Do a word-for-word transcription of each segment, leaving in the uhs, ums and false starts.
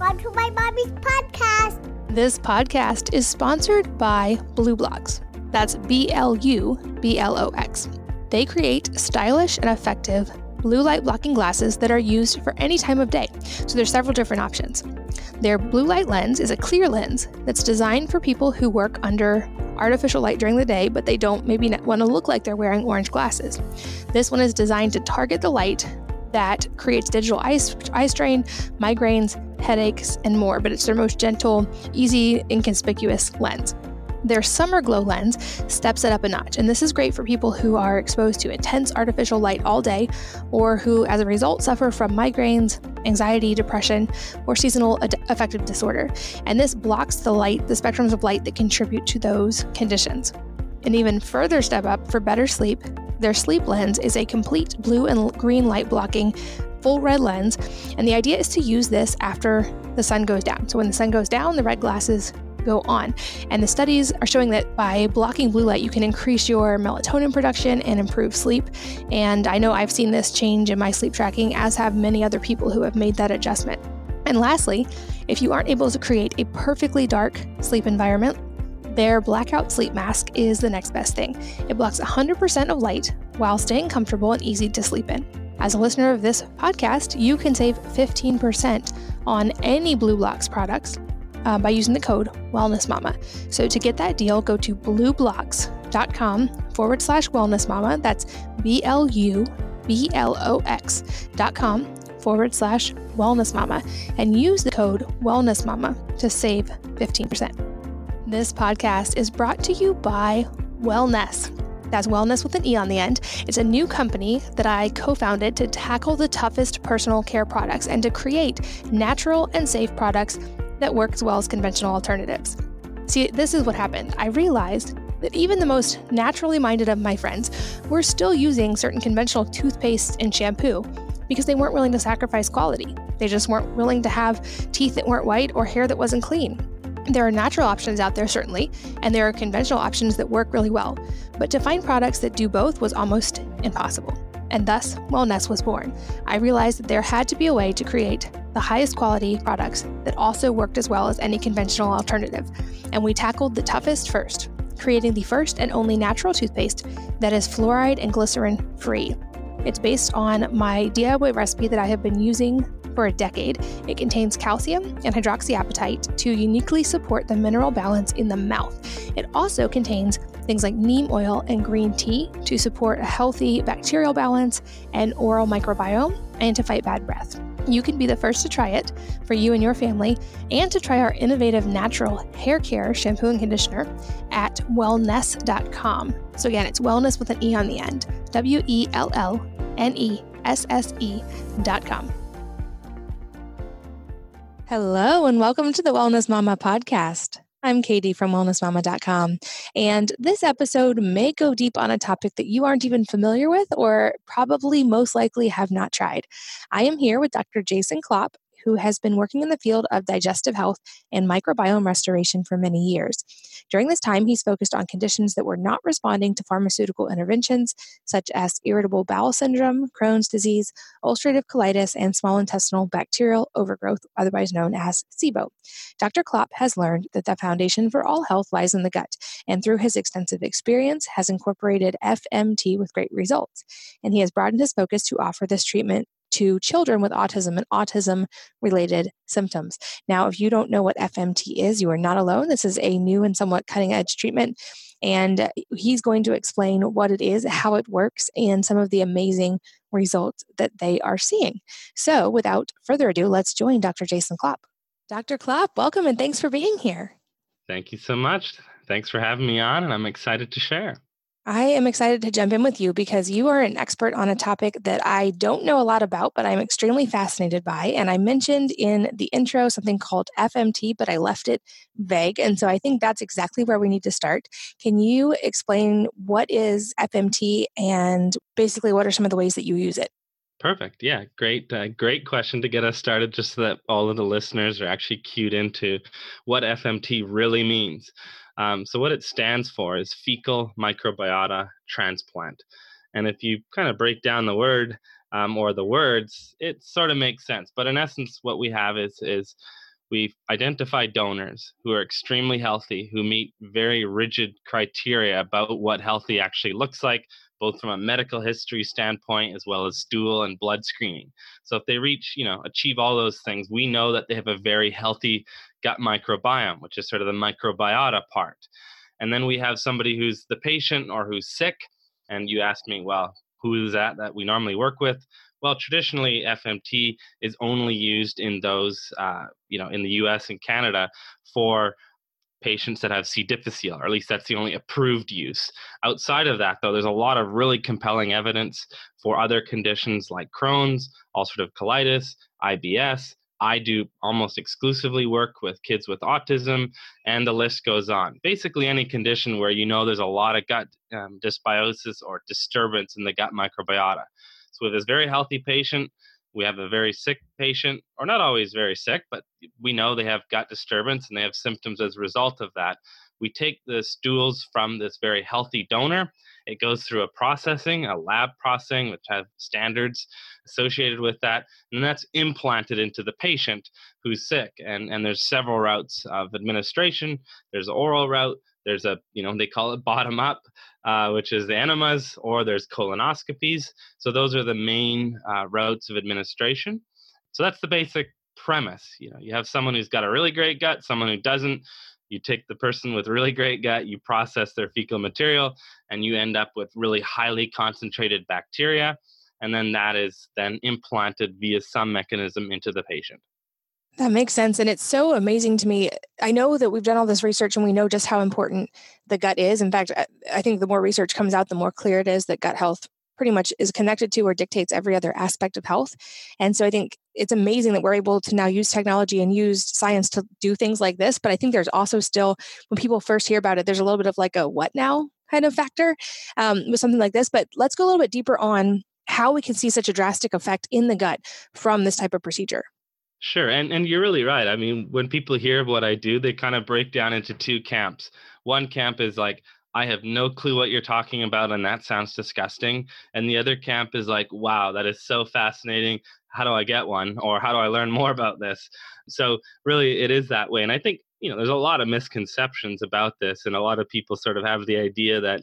Welcome to my mommy's podcast. This podcast is sponsored by BluBlox. That's B L U B L O X. They create stylish and effective blue light blocking glasses that are used for any time of day. So there's several different options. Their blue light lens is a clear lens that's designed for people who work under artificial light during the day, but they don't maybe not want to look like they're wearing orange glasses. This one is designed to target the light that creates digital eye, eye strain, migraines, headaches, and more, but it's their most gentle, easy, inconspicuous lens. Their summer glow lens steps it up a notch, and this is great for people who are exposed to intense artificial light all day, or who as a result suffer from migraines, anxiety, depression, or seasonal ad- affective disorder. And this blocks the light, the spectrums of light that contribute to those conditions. An even further step up for better sleep, their sleep lens is a complete blue and green light blocking full red lens, and the idea is to use this after the sun goes down. So when the sun goes down, the red glasses go on. And the studies are showing that by blocking blue light, you can increase your melatonin production and improve sleep. And I know I've seen this change in my sleep tracking, as have many other people who have made that adjustment. And lastly, if you aren't able to create a perfectly dark sleep environment, their blackout sleep mask is the next best thing. It blocks one hundred percent of light while staying comfortable and easy to sleep in. As a listener of this podcast, you can save fifteen percent on any BluBlox products Uh, by using the code WellnessMama. So to get that deal, go to BluBlox.com forward slash WellnessMama. That's B L U B L O X dot com forward slash WellnessMama. And use the code WellnessMama to save fifteen percent. This podcast is brought to you by Wellness. That's Wellness with an E on the end. It's a new company that I co-founded to tackle the toughest personal care products and to create natural and safe products that work as well as conventional alternatives. See, this is what happened. I realized that even the most naturally minded of my friends were still using certain conventional toothpaste and shampoo because they weren't willing to sacrifice quality. They just weren't willing to have teeth that weren't white or hair that wasn't clean. There are natural options out there, certainly, and there are conventional options that work really well, but to find products that do both was almost impossible. And thus, Wellness was born. I realized that there had to be a way to create the highest quality products that also worked as well as any conventional alternative. And we tackled the toughest first, creating the first and only natural toothpaste that is fluoride and glycerin free. It's based on my D I Y recipe that I have been using for a decade. It contains calcium and hydroxyapatite to uniquely support the mineral balance in the mouth. It also contains things like neem oil and green tea to support a healthy bacterial balance and oral microbiome and to fight bad breath. You can be the first to try it for you and your family and to try our innovative natural hair care shampoo and conditioner at wellness dot com. So again, it's Wellness with an E on the end, W E L L N E S S E dot com. Hello and welcome to the Wellness Mama podcast. I'm Katie from wellness mama dot com, and this episode may go deep on a topic that you aren't even familiar with or probably most likely have not tried. I am here with Doctor Jason Klop, who has been working in the field of digestive health and microbiome restoration for many years. During this time, he's focused on conditions that were not responding to pharmaceutical interventions, such as irritable bowel syndrome, Crohn's disease, ulcerative colitis, and small intestinal bacterial overgrowth, otherwise known as SIBO. Doctor Klop has learned that the foundation for all health lies in the gut, and through his extensive experience, has incorporated F M T with great results. And he has broadened his focus to offer this treatment to children with autism and autism-related symptoms. Now, if you don't know what F M T is, you are not alone. This is a new and somewhat cutting-edge treatment, and he's going to explain what it is, how it works, and some of the amazing results that they are seeing. So without further ado, let's join Doctor Jason Klop. Doctor Klop, welcome, and thanks for being here. Thank you so much. Thanks for having me on, and I'm excited to share. I am excited to jump in with you because you are an expert on a topic that I don't know a lot about, but I'm extremely fascinated by. And I mentioned in the intro something called F M T, but I left it vague. And so I think that's exactly where we need to start. Can you explain what is F M T and basically what are some of the ways that you use it? Perfect. Yeah, great, uh, great question to get us started just so that all of the listeners are actually cued into what F M T really means. Um, so what it stands for is fecal microbiota transplant. And if you kind of break down the word um, or the words, it sort of makes sense. But in essence, what we have is, is we've identified donors who are extremely healthy, who meet very rigid criteria about what healthy actually looks like, both from a medical history standpoint, as well as stool and blood screening. So if they reach, you know, achieve all those things, we know that they have a very healthy gut microbiome, which is sort of the microbiota part. And then we have somebody who's the patient or who's sick. And you asked me, well, who is that that we normally work with? Well, traditionally, F M T is only used in those, uh, you know, in the U S and Canada for patients that have C. difficile, or at least that's the only approved use. Outside of that, though, there's a lot of really compelling evidence for other conditions like Crohn's, ulcerative colitis, I B S. I do almost exclusively work with kids with autism, and the list goes on. Basically, any condition where you know there's a lot of gut um, dysbiosis or disturbance in the gut microbiota. So with this very healthy patient, we have a very sick patient, or not always very sick, but we know they have gut disturbance and they have symptoms as a result of that. We take the stools from this very healthy donor. It goes through a processing, a lab processing, which have standards associated with that. And that's implanted into the patient who's sick. And, and there's several routes of administration. There's the oral route. There's a, you know, they call it bottom up, uh, which is the enemas, or there's colonoscopies. So those are the main uh, routes of administration. So that's the basic premise. You know, you have someone who's got a really great gut, someone who doesn't. You take the person with really great gut, you process their fecal material, and you end up with really highly concentrated bacteria. And then that is then implanted via some mechanism into the patient. That makes sense. And it's so amazing to me. I know that we've done all this research and we know just how important the gut is. In fact, I think the more research comes out, the more clear it is that gut health pretty much is connected to or dictates every other aspect of health. And so I think it's amazing that we're able to now use technology and use science to do things like this. But I think there's also still, when people first hear about it, there's a little bit of like a what now kind of factor um, with something like this. But let's go a little bit deeper on how we can see such a drastic effect in the gut from this type of procedure. Sure. And and you're really right. I mean, when people hear of what I do, they kind of break down into two camps. One camp is like, I have no clue what you're talking about, and that sounds disgusting. And the other camp is like, wow, that is so fascinating. How do I get one? Or how do I learn more about this? So really, it is that way. And I think, you know, there's a lot of misconceptions about this. And a lot of people sort of have the idea that,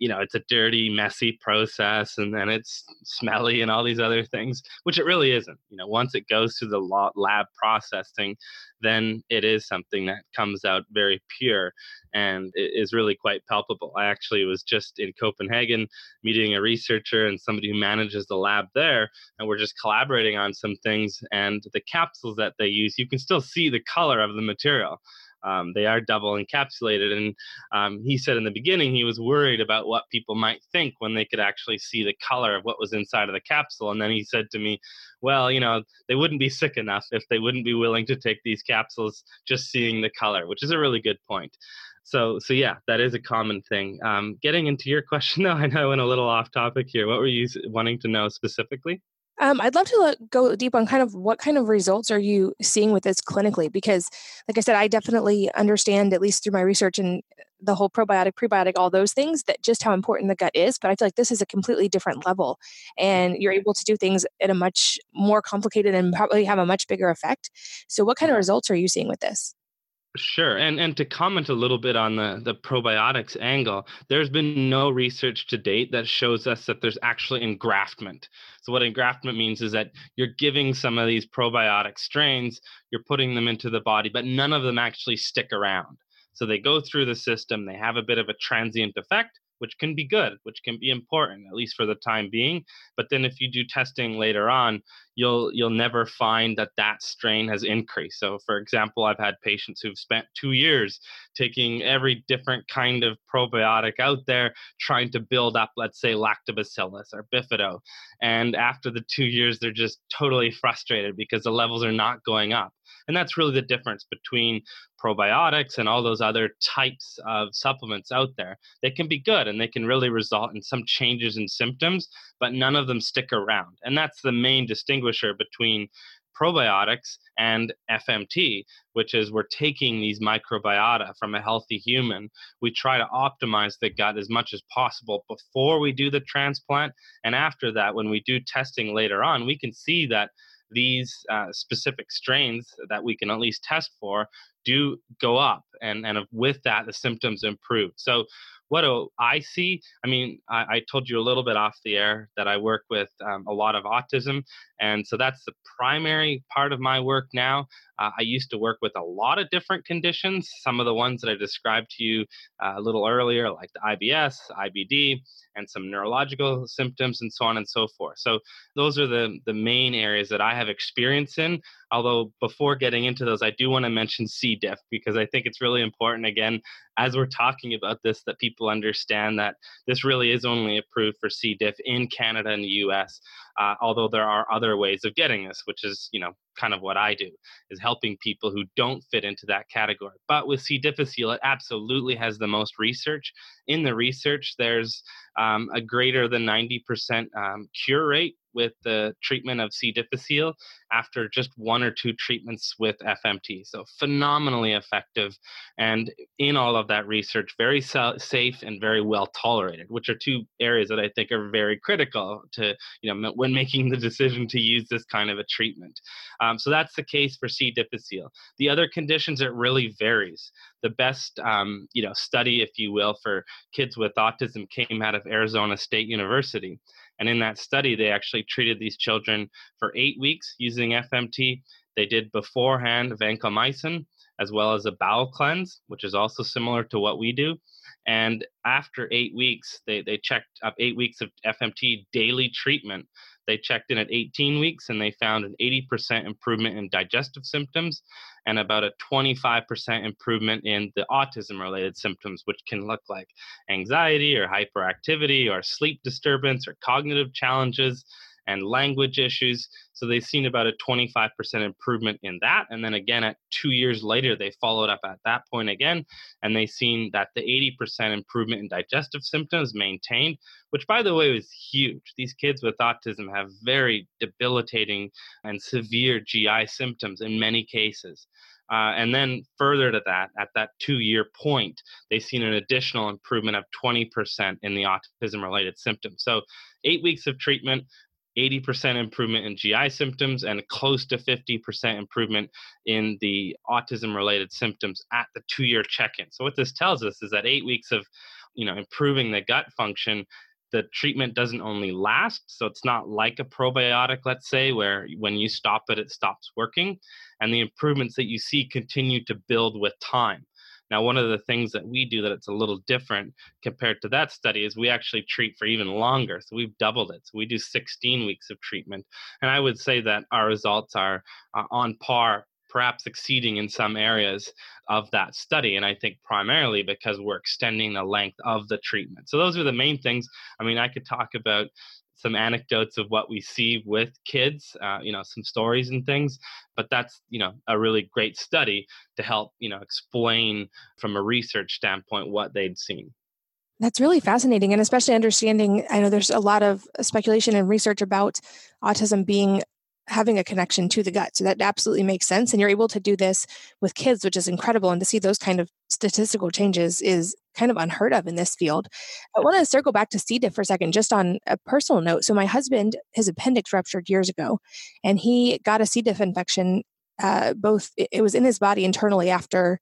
you know, it's a dirty, messy process, and then it's smelly and all these other things, which it really isn't. You know, once it goes through the lab processing, then it is something that comes out very pure and is really quite palpable. I actually was just in Copenhagen meeting a researcher and somebody who manages the lab there, and we're just collaborating on some things. And the capsules that they use, you can still see the color of the material. Um, they are double encapsulated. And um, he said in the beginning, he was worried about what people might think when they could actually see the color of what was inside of the capsule. And then he said to me, well, you know, they wouldn't be sick enough if they wouldn't be willing to take these capsules just seeing the color, which is a really good point. So, so yeah, that is a common thing. Um, getting into your question, though, I know I went a little off topic here. What were you wanting to know specifically? Um, I'd love to look, go deep on kind of what kind of results are you seeing with this clinically? Because like I said, I definitely understand, at least through my research and the whole probiotic, prebiotic, all those things, that just how important the gut is. But I feel like this is a completely different level, and you're able to do things at a much more complicated and probably have a much bigger effect. So what kind of results are you seeing with this? Sure. And and to comment a little bit on the, the probiotics angle, there's been no research to date that shows us that there's actually engraftment. So what engraftment means is that you're giving some of these probiotic strains, you're putting them into the body, but none of them actually stick around. So they go through the system, they have a bit of a transient effect, which can be good, which can be important, at least for the time being. But then if you do testing later on, you'll you'll never find that that strain has increased. So for example, I've had patients who've spent two years taking every different kind of probiotic out there, trying to build up, let's say, lactobacillus or bifido. And after the two years, they're just totally frustrated because the levels are not going up. And that's really the difference between probiotics and all those other types of supplements out there. They can be good and they can really result in some changes in symptoms, but none of them stick around. And that's the main distinguisher between probiotics and F M T, which is we're taking these microbiota from a healthy human. We try to optimize the gut as much as possible before we do the transplant. And after that, when we do testing later on, we can see that these uh, specific strains that we can at least test for do go up. And, and with that, the symptoms improve. So what do I see? I mean, I, I told you a little bit off the air that I work with um, a lot of autism. And so that's the primary part of my work now. Uh, I used to work with a lot of different conditions, some of the ones that I described to you uh, a little earlier, like the I B S, I B D, and some neurological symptoms and so on and so forth. So those are the, the main areas that I have experience in. Although before getting into those, I do want to mention C. diff, because I think it's really important, again, as we're talking about this, that people understand that this really is only approved for C. diff in Canada and the U S, uh, although there are other ways of getting this, which is, you know, kind of what I do, is helping people who don't fit into that category. But with C. difficile, it absolutely has the most research. In the research, there's um, a greater than ninety percent um, cure rate with the treatment of C. difficile after just one or two treatments with F M T. So phenomenally effective. And in all of that research, very safe and very well tolerated, which are two areas that I think are very critical to, you know, when making the decision to use this kind of a treatment. Um, so that's the case for C. difficile. The other conditions, it really varies. The best, um, you know, study, if you will, for kids with autism came out of Arizona State University. And in that study, they actually treated these children for eight weeks using F M T. They did beforehand vancomycin, as well as a bowel cleanse, which is also similar to what we do. And after eight weeks, they, they checked up eight weeks of F M T daily treatment. They checked in at eighteen weeks, and they found an eighty percent improvement in digestive symptoms and about a twenty-five percent improvement in the autism-related symptoms, which can look like anxiety or hyperactivity or sleep disturbance or cognitive challenges and language issues. So they've seen about a twenty-five percent improvement in that. And then again, at two years later, they followed up at that point again, and they've seen that the eighty percent improvement in digestive symptoms maintained, which, by the way, was huge. These kids with autism have very debilitating and severe G I symptoms in many cases. Uh, and then further to that, at that two-year point, they've seen an additional improvement of twenty percent in the autism-related symptoms. So eight weeks of treatment, eighty percent improvement in G I symptoms, and close to fifty percent improvement in the autism-related symptoms at the two-year check-in. So what this tells us is that eight weeks of, you know, improving the gut function, the treatment doesn't only last. So it's not like a probiotic, let's say, where when you stop it, it stops working. And the improvements that you see continue to build with time. Now, one of the things that we do that it's a little different compared to that study is we actually treat for even longer. So we've doubled it. So we do sixteen weeks of treatment. And I would say that our results are uh, on par, perhaps exceeding in some areas of that study. And I think primarily because we're extending the length of the treatment. So those are the main things. I mean, I could talk about some anecdotes of what we see with kids, uh, you know, some stories and things, but that's, you know, a really great study to help, you know, explain from a research standpoint what they'd seen. That's really fascinating. And especially understanding, I know there's a lot of speculation and research about autism being having a connection to the gut. So that absolutely makes sense. And you're able to do this with kids, which is incredible. And to see those kind of statistical changes is kind of unheard of in this field. I want to circle back to C. diff for a second, just on a personal note. So my husband, his appendix ruptured years ago, and he got a C. diff infection. Uh, both it was in his body internally after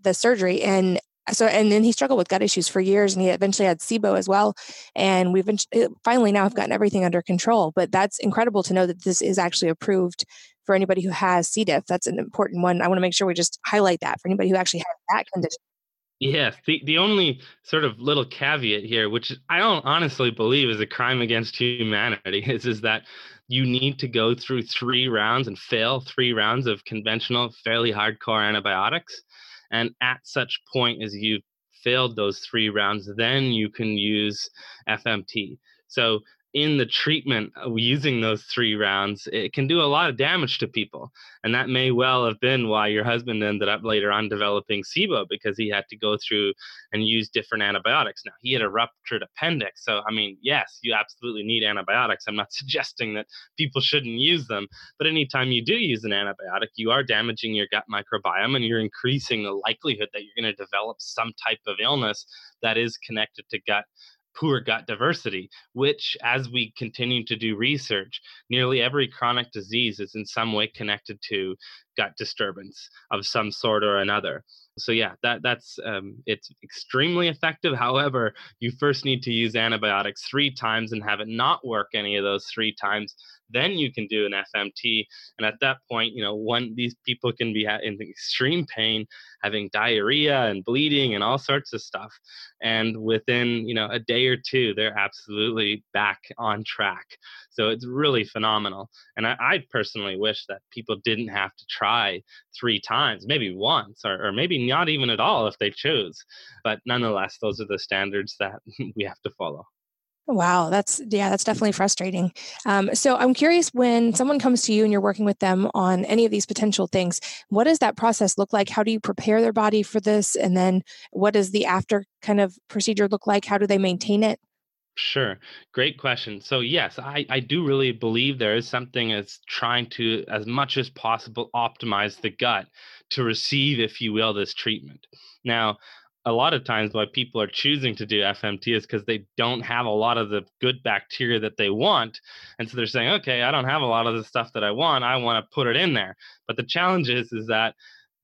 the surgery. And so, and then he struggled with gut issues for years, and he eventually had SIBO as well. And we've been, finally now have gotten everything under control, but that's incredible to know that this is actually approved for anybody who has C. diff. That's an important one. I want to make sure we just highlight that for anybody who actually has that condition. Yes. The, the only sort of little caveat here, which I don't honestly believe is a crime against humanity, is, is that you need to go through three rounds and fail three rounds of conventional, fairly hardcore antibiotics. And at such point as you've failed those three rounds, then you can use F M T. So in the treatment using those three rounds, it can do a lot of damage to people. And that may well have been why your husband ended up later on developing SIBO, because he had to go through and use different antibiotics. Now, he had a ruptured appendix. So, I mean, yes, you absolutely need antibiotics. I'm not suggesting that people shouldn't use them. But anytime you do use an antibiotic, you are damaging your gut microbiome, and you're increasing the likelihood that you're going to develop some type of illness that is connected to gut poor gut diversity, which, as we continue to do research, nearly every chronic disease is in some way connected to gut disturbance of some sort or another. So yeah, that that's um, it's extremely effective. However, you first need to use antibiotics three times and have it not work any of those three times. Then you can do an F M T. And at that point, you know, one these people can be in extreme pain, having diarrhea and bleeding and all sorts of stuff. And within, you know, a day or two, they're absolutely back on track. So it's really phenomenal. And I, I personally wish that people didn't have to try three times, maybe once, or, or maybe not even at all if they chose. But nonetheless, those are the standards that we have to follow. Wow. That's, yeah, that's definitely frustrating. Um, so I'm curious, when someone comes to you and you're working with them on any of these potential things, what does that process look like? How do you prepare their body for this? And then what does the after kind of procedure look like? How do they maintain it? Sure. Great question. So yes, I, I do really believe there is something as trying to, as much as possible, optimize the gut to receive, if you will, this treatment. Now, a lot of times why people are choosing to do F M T is because they don't have a lot of the good bacteria that they want. And so they're saying, okay, I don't have a lot of the stuff that I want. I want to put it in there. But the challenge is, is that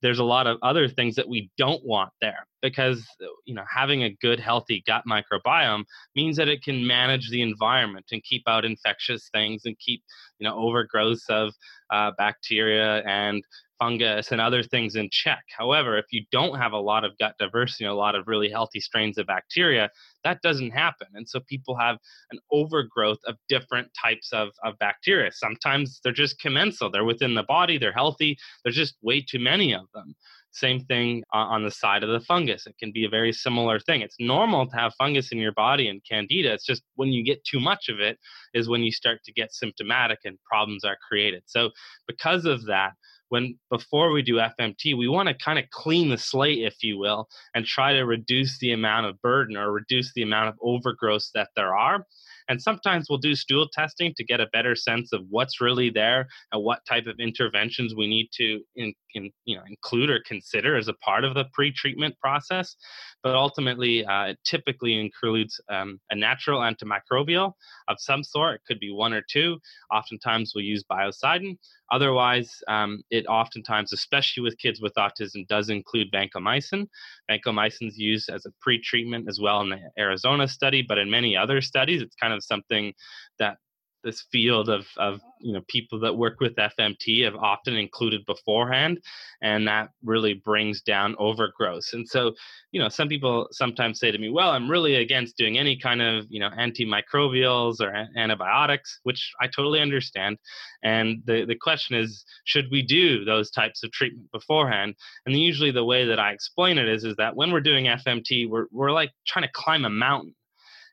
there's a lot of other things that we don't want there, because, you know, having a good, healthy gut microbiome means that it can manage the environment and keep out infectious things and keep, you know, overgrowth of uh, bacteria and fungus and other things in check. However, if you don't have a lot of gut diversity, a lot of really healthy strains of bacteria, that doesn't happen. And so people have an overgrowth of different types of, of bacteria. Sometimes they're just commensal. They're within the body. They're healthy. There's just way too many of them. Same thing uh, on the side of the fungus. It can be a very similar thing. It's normal to have fungus in your body and candida. It's just when you get too much of it is when you start to get symptomatic and problems are created. So because of that, When before we do F M T, we want to kind of clean the slate, if you will, and try to reduce the amount of burden or reduce the amount of overgrowth that there are. And sometimes we'll do stool testing to get a better sense of what's really there and what type of interventions we need to in, in, you know, include or consider as a part of the pre-treatment process. But ultimately, uh, it typically includes um, a natural antimicrobial of some sort. It could be one or two. Oftentimes, we'll use biocidin. Otherwise, um, it oftentimes, especially with kids with autism, does include vancomycin. Vancomycin is used as a pre-treatment as well in the Arizona study, but in many other studies, it's kind of something that this field of, of you know, people that work with F M T have often included beforehand, and that really brings down overgrowth. And so, you know, some people sometimes say to me, well, I'm really against doing any kind of, you know, antimicrobials or a- antibiotics, which I totally understand. And the, the question is, should we do those types of treatment beforehand? And usually the way that I explain it is, is that when we're doing F M T, we're we're like trying to climb a mountain,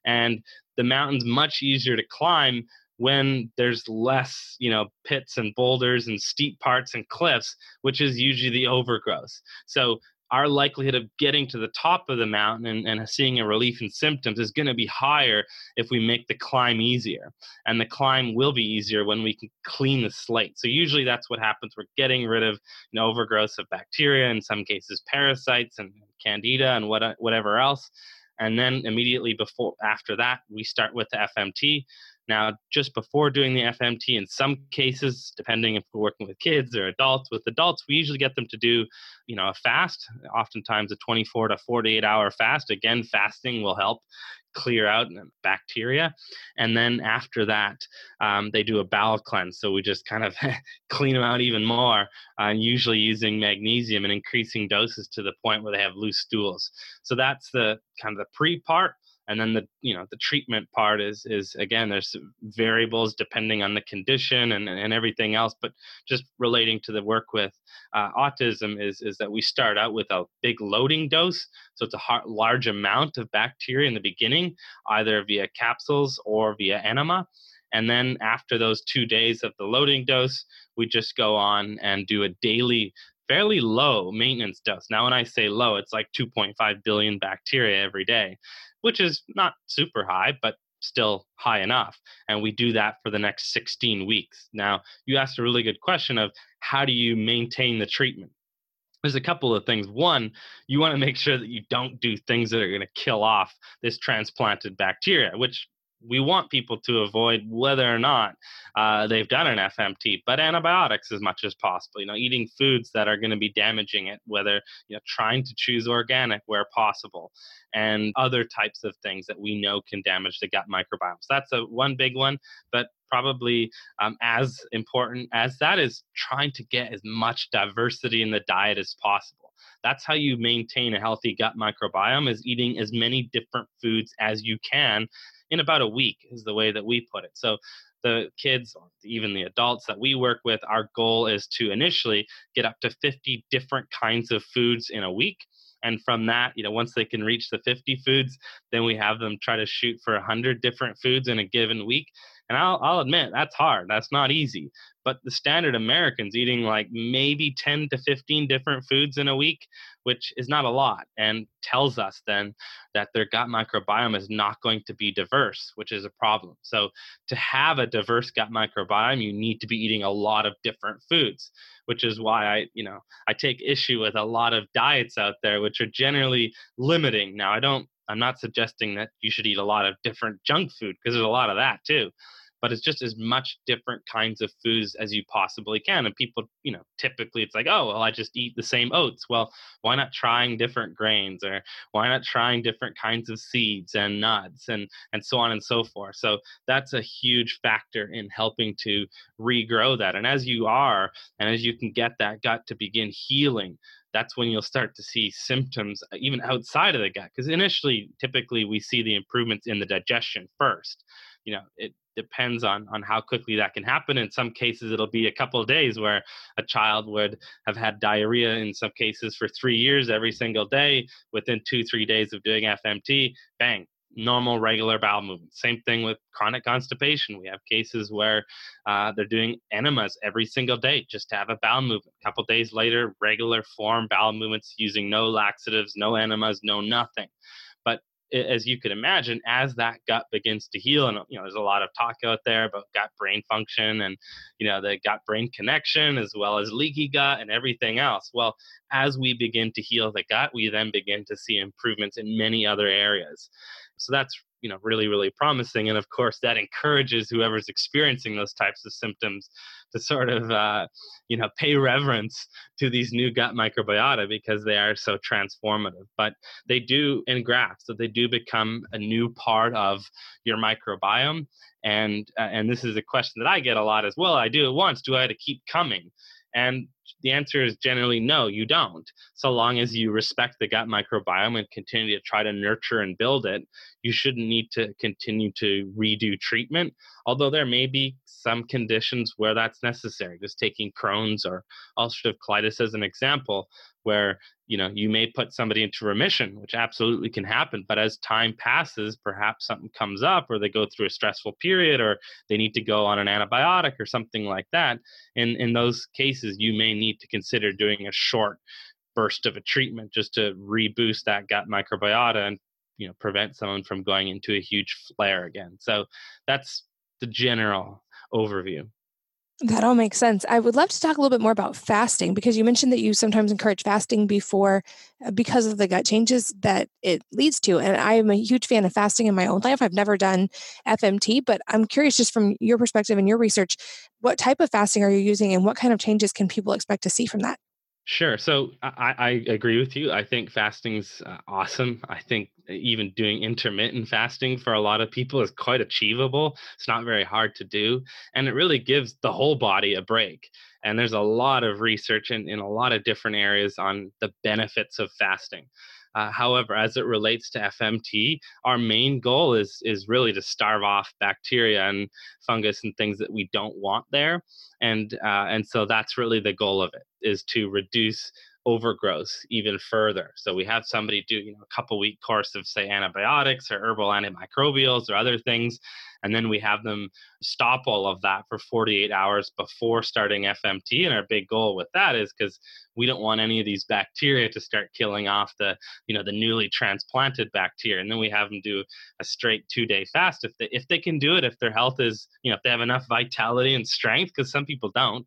and the mountain's much easier to climb when there's less, you know, pits and boulders and steep parts and cliffs, which is usually the overgrowth. So our likelihood of getting to the top of the mountain and, and seeing a relief in symptoms is going to be higher if we make the climb easier. And the climb will be easier when we can clean the slate. So usually that's what happens. We're getting rid of, you know, overgrowth of bacteria, in some cases parasites and candida and what, whatever else. And then immediately before, after that, we start with the F M T. Now, just before doing the F M T, in some cases, depending if we're working with kids or adults, with adults, we usually get them to do, you know, a fast, oftentimes a twenty-four to forty-eight hour fast. Again, fasting will help clear out bacteria. And then after that, um, they do a bowel cleanse. So we just kind of clean them out even more, uh, usually using magnesium and increasing doses to the point where they have loose stools. So that's the kind of the pre part. And then the, you know, the treatment part is, is again, there's variables depending on the condition and, and everything else. But just relating to the work with uh, autism is, is that we start out with a big loading dose. So it's a hard, large amount of bacteria in the beginning, either via capsules or via enema. And then after those two days of the loading dose, we just go on and do a daily fairly low maintenance dose. Now, when I say low, it's like two point five billion bacteria every day, which is not super high, but still high enough. And we do that for the next sixteen weeks. Now, you asked a really good question of how do you maintain the treatment? There's a couple of things. One, you want to make sure that you don't do things that are going to kill off this transplanted bacteria, which we want people to avoid whether or not uh, they've done an F M T, but antibiotics as much as possible, you know, eating foods that are going to be damaging it, whether, you know, trying to choose organic where possible, and other types of things that we know can damage the gut microbiome. So that's a one big one, but probably um, as important as that is trying to get as much diversity in the diet as possible. That's how you maintain a healthy gut microbiome, is eating as many different foods as you can in about a week, is the way that we put it. So the kids, even the adults that we work with, our goal is to initially get up to fifty different kinds of foods in a week. And from that, you know, once they can reach the fifty foods, then we have them try to shoot for one hundred different foods in a given week. And I'll, I'll admit, that's hard. That's not easy. But the standard American's eating like maybe ten to fifteen different foods in a week, which is not a lot, and tells us then that their gut microbiome is not going to be diverse, which is a problem. So to have a diverse gut microbiome, you need to be eating a lot of different foods, which is why I, you know, I take issue with a lot of diets out there, which are generally limiting. Now, I don't I'm not suggesting that you should eat a lot of different junk food, because there's a lot of that too, but it's just as much different kinds of foods as you possibly can. And people, you know, typically it's like, oh, well, I just eat the same oats. Well, why not trying different grains, or why not trying different kinds of seeds and nuts and, and so on and so forth. So that's a huge factor in helping to regrow that. And as you are, and as you can get that gut to begin healing, that's when you'll start to see symptoms even outside of the gut. Because initially, typically, we see the improvements in the digestion first. You know, it depends on, on how quickly that can happen. In some cases, it'll be a couple of days, where a child would have had diarrhea in some cases for three years every single day. Within two, three days of doing F M T, bang, normal, regular bowel movement. Same thing with chronic constipation. We have cases where uh, they're doing enemas every single day just to have a bowel movement. A couple days later, regular form bowel movements using no laxatives, no enemas, no nothing. But as you could imagine, as that gut begins to heal, and you know, there's a lot of talk out there about gut-brain function and, you know, the gut-brain connection, as well as leaky gut and everything else. Well, as we begin to heal the gut, we then begin to see improvements in many other areas. So that's, you know, really, really promising. And of course, that encourages whoever's experiencing those types of symptoms to sort of, uh, you know, pay reverence to these new gut microbiota, because they are so transformative. But they do engraft, so they do become a new part of your microbiome. And uh, and this is a question that I get a lot as well. I do it once, do I have to keep coming? And the answer is generally no, you don't. So long as you respect the gut microbiome and continue to try to nurture and build it, you shouldn't need to continue to redo treatment, although there may be some conditions where that's necessary. Just taking Crohn's or ulcerative colitis as an example, where, you know, you may put somebody into remission, which absolutely can happen. But as time passes, perhaps something comes up, or they go through a stressful period, or they need to go on an antibiotic or something like that. And in those cases, you may need to consider doing a short burst of a treatment just to reboost that gut microbiota and, you know, prevent someone from going into a huge flare again. So that's the general overview. That all makes sense. I would love to talk a little bit more about fasting, because you mentioned that you sometimes encourage fasting before, because of the gut changes that it leads to. And I am a huge fan of fasting in my own life. I've never done F M T, but I'm curious, just from your perspective and your research, what type of fasting are you using, and what kind of changes can people expect to see from that? Sure. So I, I agree with you. I think fasting's uh, awesome. I think even doing intermittent fasting for a lot of people is quite achievable. It's not very hard to do. And it really gives the whole body a break. And there's a lot of research in, in a lot of different areas on the benefits of fasting. Uh, however, as it relates to F M T, our main goal is is really to starve off bacteria and fungus and things that we don't want there. And uh, and so that's really the goal of it, is to reduce overgrowth even further. So we have somebody do, you know, a couple week course of, say, antibiotics or herbal antimicrobials or other things, and then we have them stop all of that for forty-eight hours before starting F M T. And our big goal with that is, because we don't want any of these bacteria to start killing off the, you know, the newly transplanted bacteria. And then we have them do a straight two-day fast if they if they can do it, if their health is, you know, if they have enough vitality and strength, because some people don't.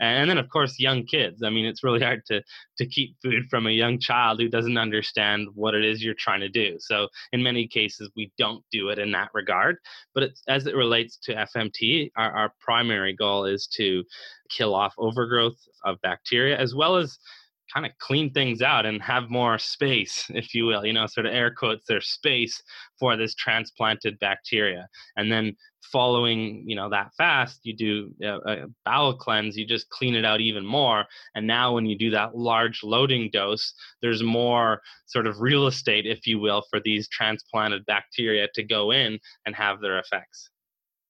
And then, of course, young kids. I mean, it's really hard to to keep food from a young child who doesn't understand what it is you're trying to do. So in many cases, we don't do it in that regard. But it's, as it relates to F M T, our, our primary goal is to kill off overgrowth of bacteria, as well as kind of clean things out and have more space, if you will, you know, sort of air quotes, there's space for this transplanted bacteria. And then following, you know, that fast, you do a, a bowel cleanse, you just clean it out even more. And now when you do that large loading dose, there's more sort of real estate, if you will, for these transplanted bacteria to go in and have their effects.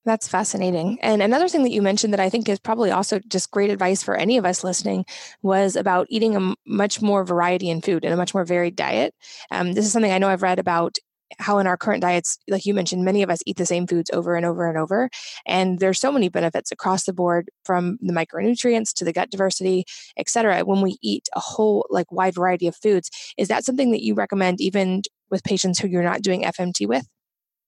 That's fascinating. And another thing that you mentioned that I think is probably also just great advice for any of us listening was about eating a much more variety in food and a much more varied diet. Um, this is something I know I've read about, how in our current diets, like you mentioned, many of us eat the same foods over and over and over. And there's so many benefits across the board, from the micronutrients to the gut diversity, et cetera, when we eat a whole like wide variety of foods. Is that something that you recommend even with patients who you're not doing F M T with?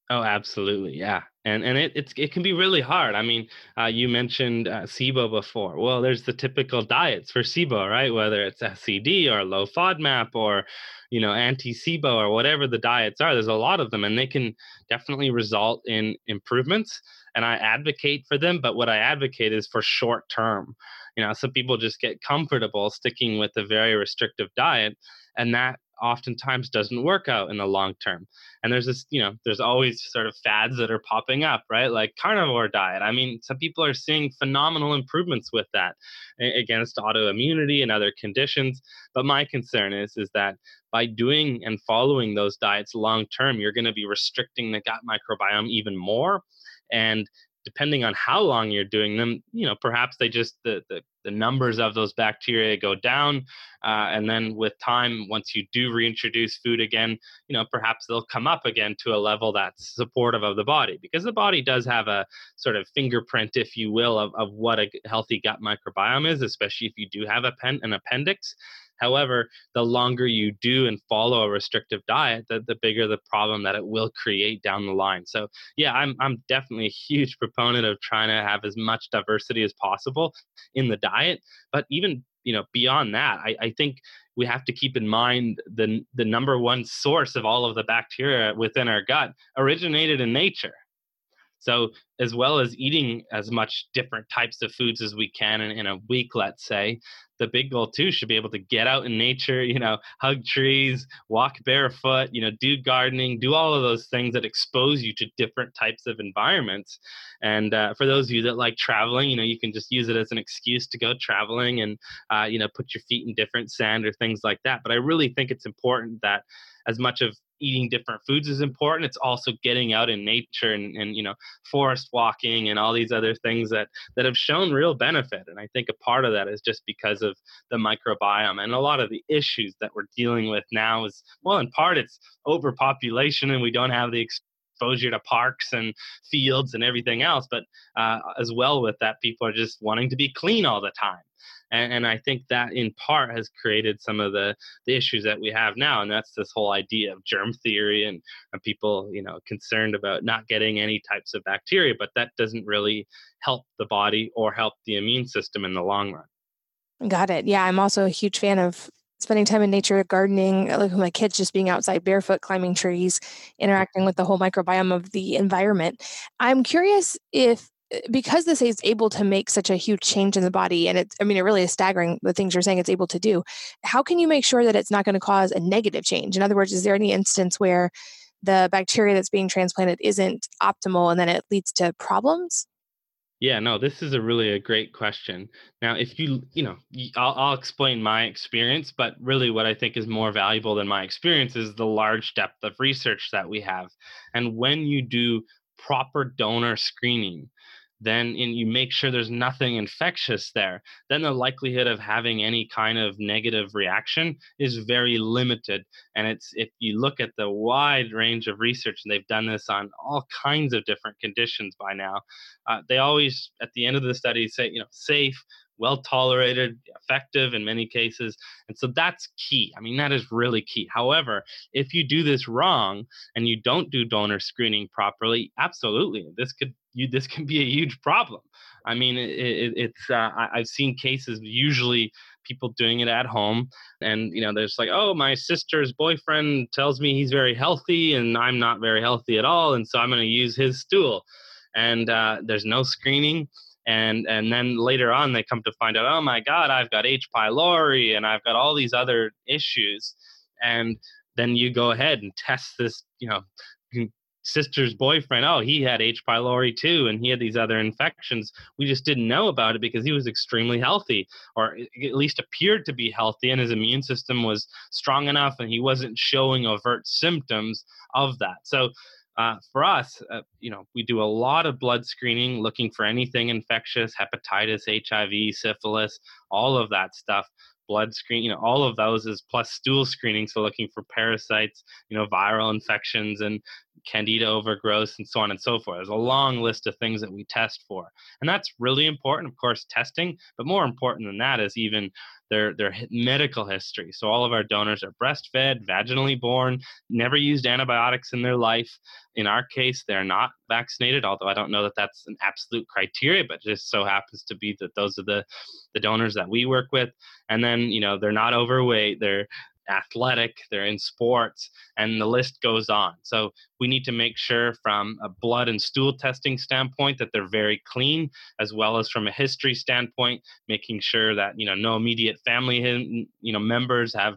Oh, absolutely. Yeah. And and it it's, it can be really hard. I mean, uh, you mentioned uh, SIBO before. Well, there's the typical diets for SIBO, right? Whether it's S C D or low FODMAP or, you know, anti-SIBO or whatever the diets are, there's a lot of them, and they can definitely result in improvements. And I advocate for them, but what I advocate is for short term. You know, some people just get comfortable sticking with a very restrictive diet, and that oftentimes doesn't work out in the long term. And there's this, you know, there's always sort of fads that are popping up, right? Like carnivore diet. I mean, some people are seeing phenomenal improvements with that against autoimmunity and other conditions. But my concern is, is that by doing and following those diets long term, you're going to be restricting the gut microbiome even more. And depending on how long you're doing them, you know, perhaps they just, the, the, the numbers of those bacteria go down. Uh, and then with time, once you do reintroduce food again, you know, perhaps they'll come up again to a level that's supportive of the body, because the body does have a sort of fingerprint, if you will, of, of what a healthy gut microbiome is, especially if you do have a pen, an appendix. However, the longer you do and follow a restrictive diet, the, the bigger the problem that it will create down the line. So yeah, I'm I'm definitely a huge proponent of trying to have as much diversity as possible in the diet. But even, you know, beyond that, I, I think we have to keep in mind the the number one source of all of the bacteria within our gut originated in nature. So as well as eating as much different types of foods as we can in, in a week, let's say, the big goal too should be able to get out in nature, you know, hug trees, walk barefoot, you know, do gardening, do all of those things that expose you to different types of environments. And uh, for those of you that like traveling, you know, you can just use it as an excuse to go traveling and, uh, you know, put your feet in different sand or things like that. But I really think it's important that as much of eating different foods is important, it's also getting out in nature and, and you know, forest walking and all these other things that that have shown real benefit. And I think a part of that is just because of the microbiome and a lot of the issues that we're dealing with now is, well, in part, it's overpopulation and we don't have the exposure to parks and fields and everything else. But uh, as well with that, people are just wanting to be clean all the time. And, and I think that in part has created some of the, the issues that we have now. And that's this whole idea of germ theory and, and people, you know, concerned about not getting any types of bacteria, but that doesn't really help the body or help the immune system in the long run. Got it. Yeah. I'm also a huge fan of spending time in nature, gardening, like with my kids, just being outside barefoot, climbing trees, interacting with the whole microbiome of the environment. I'm curious if, because this is able to make such a huge change in the body, and it's, I mean, it really is staggering the things you're saying it's able to do, how can you make sure that it's not going to cause a negative change? In other words, is there any instance where the bacteria that's being transplanted isn't optimal and then it leads to problems? Yeah, no, this is a really a great question. Now, if you, you know, I'll, I'll explain my experience, but really what I think is more valuable than my experience is the large depth of research that we have. And when you do proper donor screening, then and you make sure there's nothing infectious there, then the likelihood of having any kind of negative reaction is very limited. And it's if you look at the wide range of research, and they've done this on all kinds of different conditions by now, uh, they always, at the end of the study, say, you know, safe, well-tolerated, effective in many cases. And so that's key. I mean, that is really key. However, if you do this wrong and you don't do donor screening properly, absolutely, this could You, this can be a huge problem. I mean, it, it, it's uh, I, I've seen cases, usually people doing it at home. And, you know, they're just like, oh, my sister's boyfriend tells me he's very healthy and I'm not very healthy at all. And so I'm going to use his stool. And uh, there's no screening. And and then later on, they come to find out, oh, my God, I've got H. pylori and I've got all these other issues. And then you go ahead and test this, you know, sister's boyfriend. Oh, he had H. pylori too, and he had these other infections. We just didn't know about it because he was extremely healthy, or at least appeared to be healthy, and his immune system was strong enough, and he wasn't showing overt symptoms of that. So uh, for us, uh, you know, we do a lot of blood screening, looking for anything infectious, hepatitis, H I V, syphilis, all of that stuff. Blood screen, you know, all of those is plus stool screening. So looking for parasites, you know, viral infections and candida overgrowth and so on and so forth. There's a long list of things that we test for. And that's really important, of course, testing, but more important than that is even their, their medical history. So all of our donors are breastfed, vaginally born, never used antibiotics in their life. In our case, they're not vaccinated, although I don't know that that's an absolute criteria, but just so happens to be that those are the, the donors that we work with. And then, you know, they're not overweight, they're athletic, they're in sports, and the list goes on. So we need to make sure from a blood and stool testing standpoint that they're very clean, as well as from a history standpoint, making sure that, you know, no immediate family, you know, members have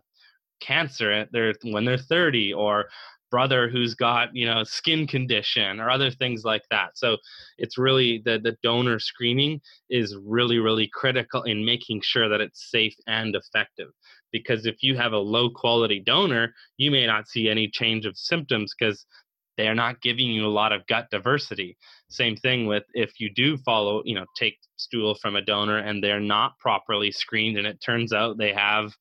cancer at their, when they're thirty, or brother who's got, you know, skin condition or other things like that. So it's really the, the donor screening is really, really critical in making sure that it's safe and effective. Because if you have a low quality donor, you may not see any change of symptoms because they are not giving you a lot of gut diversity. Same thing with if you do follow, you know, take stool from a donor and they're not properly screened and it turns out they have,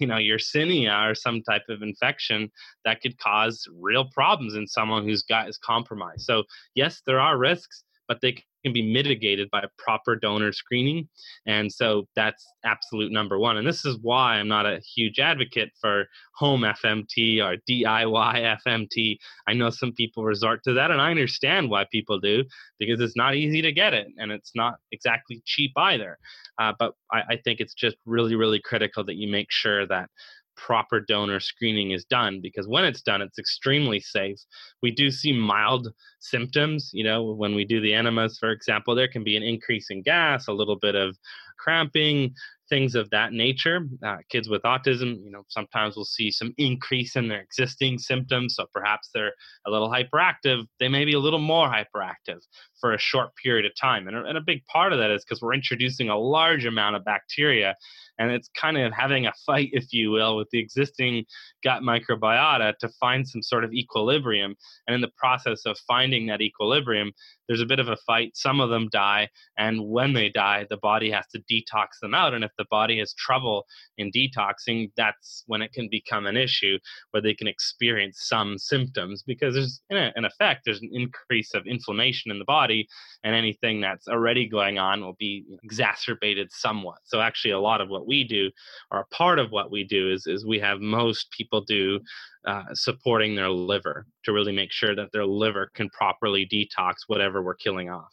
you know, Yersinia or some type of infection that could cause real problems in someone whose gut is compromised. So yes, there are risks, but they can be mitigated by proper donor screening. And so that's absolute number one. And this is why I'm not a huge advocate for home F M T or D I Y F M T. I know some people resort to that, and I understand why people do, because it's not easy to get it, and it's not exactly cheap either. Uh, but I, I think it's just really, really critical that you make sure that proper donor screening is done, because when it's done, it's extremely safe. We do see mild symptoms, you know, when we do the enemas, for example, there can be an increase in gas, a little bit of cramping, things of that nature. Uh, kids with autism, you know, sometimes we'll see some increase in their existing symptoms. So perhaps they're a little hyperactive. They may be a little more hyperactive for a short period of time. And, and a big part of that is because we're introducing a large amount of bacteria, and it's kind of having a fight, if you will, with the existing gut microbiota to find some sort of equilibrium. And in the process of finding that equilibrium, there's a bit of a fight. Some of them die. And when they die, the body has to detox them out. And if the body has trouble in detoxing, that's when it can become an issue where they can experience some symptoms, because there's, in effect, there's an increase of inflammation in the body, and anything that's already going on will be exacerbated somewhat. So actually, a lot of what we do, or a part of what we do, is, is we have most people do Uh, supporting their liver to really make sure that their liver can properly detox whatever we're killing off.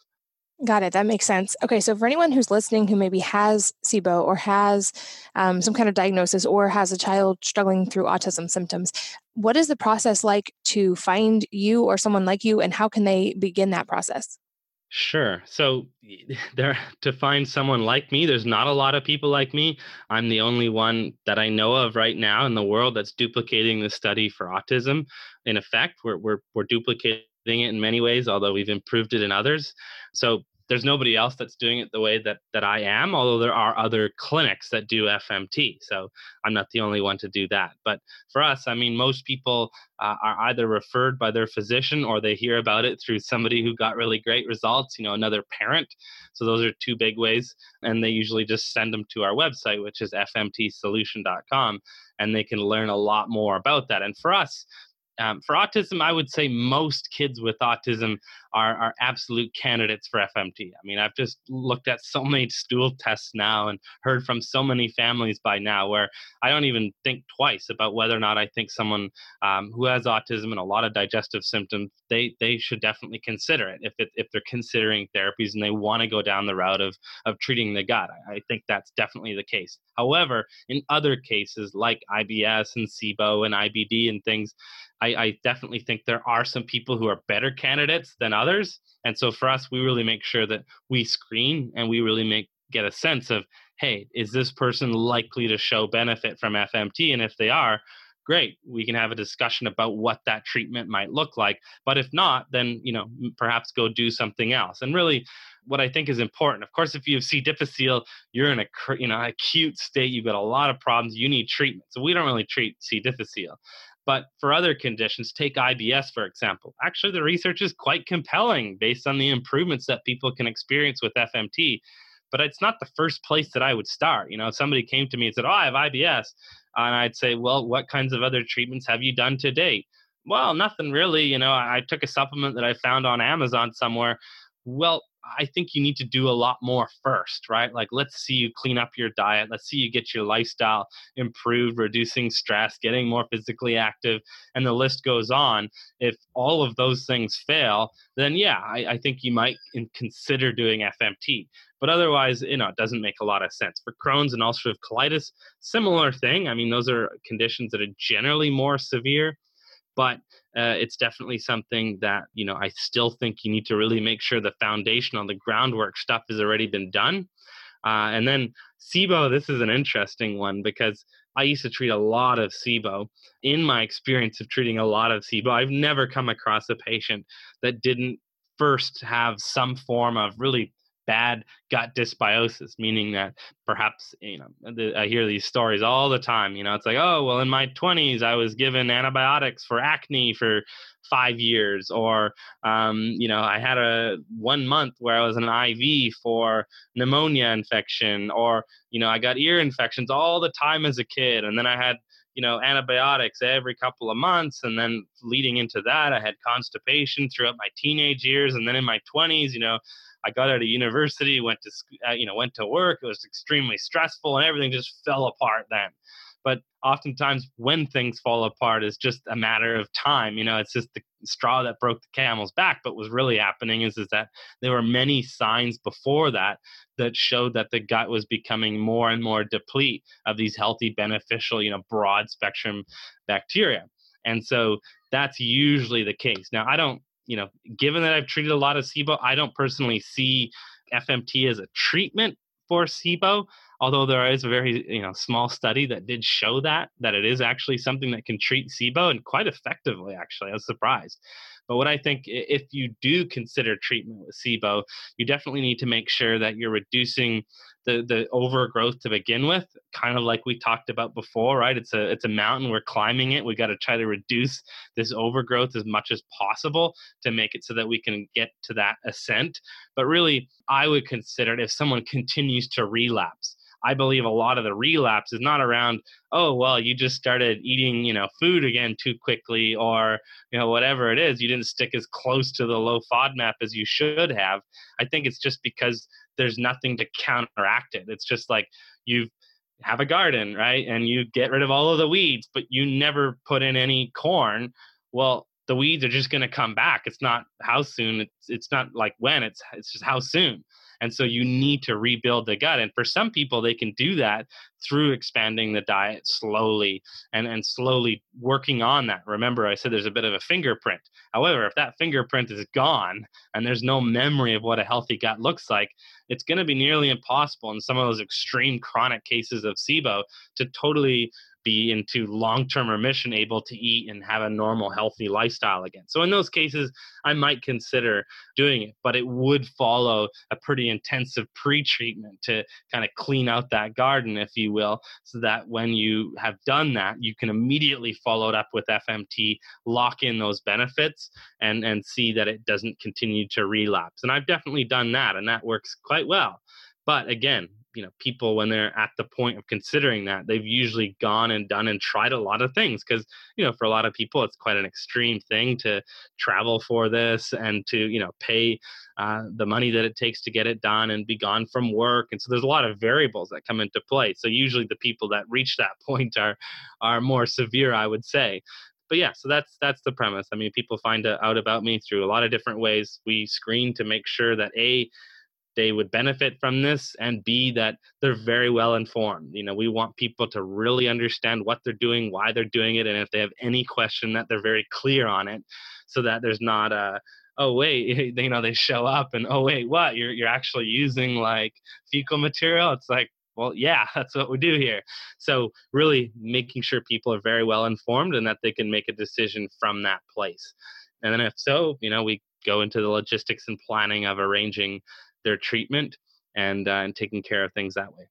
Got it. That makes sense. Okay. So for anyone who's listening who maybe has SIBO or has um, some kind of diagnosis or has a child struggling through autism symptoms, what is the process like to find you or someone like you, and how can they begin that process? Sure. So there, to find someone like me, there's not a lot of people like me. I'm the only one that I know of right now in the world that's duplicating the study for autism. In effect, we're we're we're duplicating it in many ways, although we've improved it in others. So there's nobody else that's doing it the way that that I am, although there are other clinics that do F M T. So I'm not the only one to do that. But for us, I mean, most people uh, are either referred by their physician, or they hear about it through somebody who got really great results, you know, another parent. So those are two big ways. And they usually just send them to our website, which is f m t solution dot com, and they can learn a lot more about that. And for us, Um, for autism, I would say most kids with autism are, are absolute candidates for F M T. I mean, I've just looked at so many stool tests now and heard from so many families by now where I don't even think twice about whether or not I think someone um, who has autism and a lot of digestive symptoms, they they should definitely consider it if it, if they're considering therapies and they want to go down the route of, of treating the gut. I, I think that's definitely the case. However, in other cases like I B S and SIBO and I B D and things, I, I definitely think there are some people who are better candidates than others. And so for us, we really make sure that we screen and we really make get a sense of, hey, is this person likely to show benefit from F M T? And if they are, great, we can have a discussion about what that treatment might look like. But if not, then, you know, perhaps go do something else. And really, what I think is important, of course, if you have C. difficile, you're in a, you know, acute state, you've got a lot of problems, you need treatment. So we don't really treat C. difficile. But for other conditions, take I B S, for example. Actually, the research is quite compelling based on the improvements that people can experience with F M T. But it's not the first place that I would start. You know, if somebody came to me and said, oh, I have I B S. And I'd say, well, what kinds of other treatments have you done to date? Well, nothing really. You know, I, I took a supplement that I found on Amazon somewhere. Well, I think you need to do a lot more first, right? Like, let's see you clean up your diet. Let's see you get your lifestyle improved, reducing stress, getting more physically active, and the list goes on. If all of those things fail, then yeah, I, I think you might consider doing F M T. But otherwise, you know, it doesn't make a lot of sense. For Crohn's and ulcerative colitis, similar thing. I mean, those are conditions that are generally more severe, but Uh, it's definitely something that, you know, I still think you need to really make sure the foundation on the groundwork stuff has already been done. Uh, and then SIBO, this is an interesting one because I used to treat a lot of SIBO. In my experience of treating a lot of SIBO, I've never come across a patient that didn't first have some form of really bad gut dysbiosis, meaning that perhaps, you know, the, I hear these stories all the time, you know, it's like, oh, well, in my twenties, I was given antibiotics for acne for five years, or, um, you know, I had a one month where I was on an I V for pneumonia infection, or, you know, I got ear infections all the time as a kid. And then I had, you know, antibiotics every couple of months. And then leading into that, I had constipation throughout my teenage years. And then in my twenties, you know, I got out of university, went to, uh, you know, went to work. It was extremely stressful and everything just fell apart then. But oftentimes when things fall apart is just a matter of time. You know, it's just the straw that broke the camel's back. But what was really happening is, is that there were many signs before that that showed that the gut was becoming more and more deplete of these healthy, beneficial, you know, broad spectrum bacteria. And so that's usually the case. Now, I don't, you know, given that I've treated a lot of SIBO, I don't personally see F M T as a treatment for SIBO, although there is a very, you know, small study that did show that, that it is actually something that can treat SIBO and quite effectively, actually. I was surprised. But what I think, if you do consider treatment with SIBO, you definitely need to make sure that you're reducing the the overgrowth to begin with, kind of like we talked about before, right? It's a it's a mountain, we're climbing it. We got to try to reduce this overgrowth as much as possible to make it so that we can get to that ascent. But really, I would consider it if someone continues to relapse. I believe a lot of the relapse is not around, oh, well, you just started eating, you know, food again too quickly, or, you know, whatever it is, you didn't stick as close to the low FODMAP as you should have. I think it's just because there's nothing to counteract it. It's just like you have a garden, right? And you get rid of all of the weeds, but you never put in any corn. Well, the weeds are just going to come back. It's not how soon. It's, it's not like when. It's it's just how soon. And so you need to rebuild the gut. And for some people, they can do that through expanding the diet slowly and, and slowly working on that. Remember, I said there's a bit of a fingerprint. However, if that fingerprint is gone and there's no memory of what a healthy gut looks like, it's going to be nearly impossible in some of those extreme chronic cases of SIBO to totally be into long-term remission, able to eat and have a normal, healthy lifestyle again. So in those cases, I might consider doing it, but it would follow a pretty intensive pre-treatment to kind of clean out that garden, if you will, so that when you have done that, you can immediately follow it up with F M T, lock in those benefits, and, and see that it doesn't continue to relapse. And I've definitely done that, and that works quite well. But again, you know, people, when they're at the point of considering that, they've usually gone and done and tried a lot of things, because, you know, for a lot of people, it's quite an extreme thing to travel for this and to, you know, pay uh, the money that it takes to get it done and be gone from work. And so there's a lot of variables that come into play. So usually the people that reach that point are, are more severe, I would say. But yeah, so that's that's the premise. I mean, people find out about me through a lot of different ways. We screen to make sure that A, they would benefit from this, and B, that they're very well informed. You know, we want people to really understand what they're doing, why they're doing it, and if they have any question, that they're very clear on it, so that there's not a, oh wait, you know, they show up and oh wait, what? You're you're actually using like fecal material? It's like, well, yeah, that's what we do here. So really making sure people are very well informed and that they can make a decision from that place. And then if so, you know, we go into the logistics and planning of arranging their treatment and, uh, and taking care of things that way.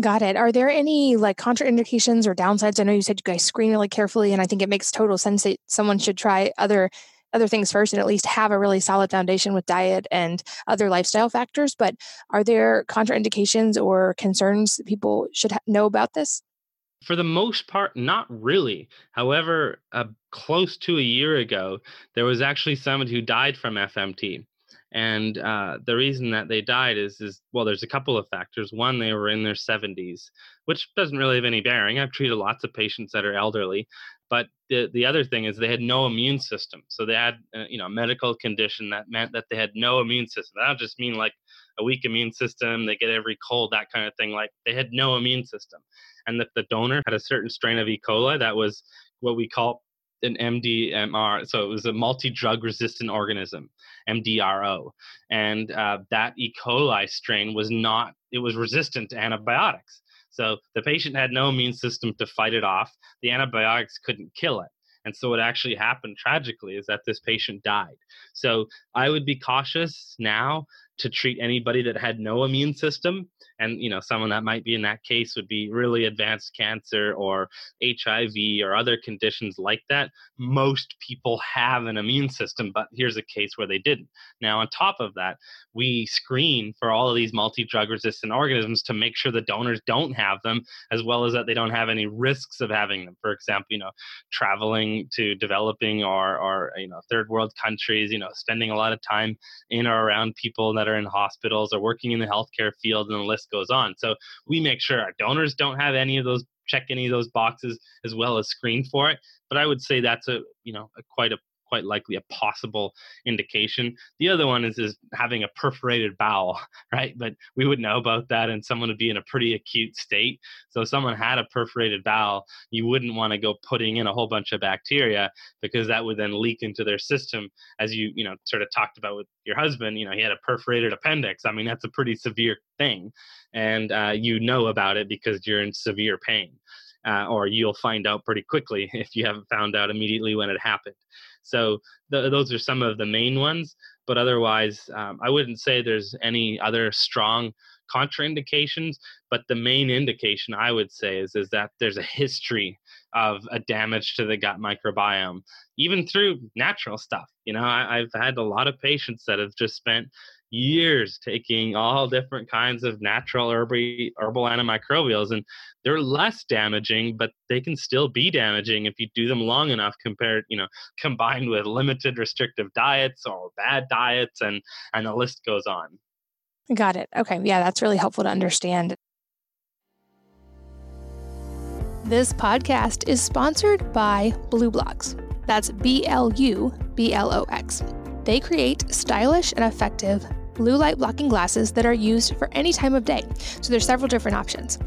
Got it. Are there any like contraindications or downsides? I know you said you guys screen really carefully, and I think it makes total sense that someone should try other other things first and at least have a really solid foundation with diet and other lifestyle factors. But are there contraindications or concerns that people should ha- know about this? For the most part, not really. However, uh, close to a year ago, there was actually someone who died from F M T. And uh, the reason that they died is, is, well, there's a couple of factors. One, they were in their seventies, which doesn't really have any bearing. I've treated lots of patients that are elderly. But the, the other thing is they had no immune system. So they had uh, you know, a medical condition that meant that they had no immune system. That would just mean like a weak immune system. They get every cold, that kind of thing. Like they had no immune system. And that the donor had a certain strain of E. coli that was what we call an M D R O, so it was a multi-drug resistant organism, M D R O. And uh, that E. coli strain was not, it was resistant to antibiotics. So the patient had no immune system to fight it off. The antibiotics couldn't kill it. And so what actually happened tragically is that this patient died. So I would be cautious now to treat anybody that had no immune system. And, you know, someone that might be in that case would be really advanced cancer or H I V or other conditions like that. Most people have an immune system, but here's a case where they didn't. Now, on top of that, we screen for all of these multi-drug resistant organisms to make sure the donors don't have them, as well as that they don't have any risks of having them. For example, you know, traveling to developing or, or you know, third world countries, you know, spending a lot of time in or around people that are in hospitals or working in the healthcare field, and the list goes on. So we make sure our donors don't have any of those, check any of those boxes, as well as screen for it. But I would say that's a, you know, a quite a quite likely a possible indication. The other one is, is having a perforated bowel, right? But we would know about that, and someone would be in a pretty acute state. So if someone had a perforated bowel, you wouldn't want to go putting in a whole bunch of bacteria, because that would then leak into their system. As you, you know, sort of talked about with your husband, you know, he had a perforated appendix. I mean, that's a pretty severe thing. And uh, you know about it because you're in severe pain. Uh, or you'll find out pretty quickly if you haven't found out immediately when it happened. So th- those are some of the main ones. But otherwise, um, I wouldn't say there's any other strong contraindications. But the main indication I would say is, is that there's a history of a damage to the gut microbiome, even through natural stuff. You know, I- I've had a lot of patients that have just spent years taking all different kinds of natural herbal, herbal antimicrobials, and they're less damaging, but they can still be damaging if you do them long enough, compared, you know, combined with limited restrictive diets or bad diets, and, and the list goes on. Got it. Okay. Yeah, that's really helpful to understand. This podcast is sponsored by BluBlox. That's B L U B L O X. They create stylish and effective blue light blocking glasses that are used for any time of day. So there's several different options.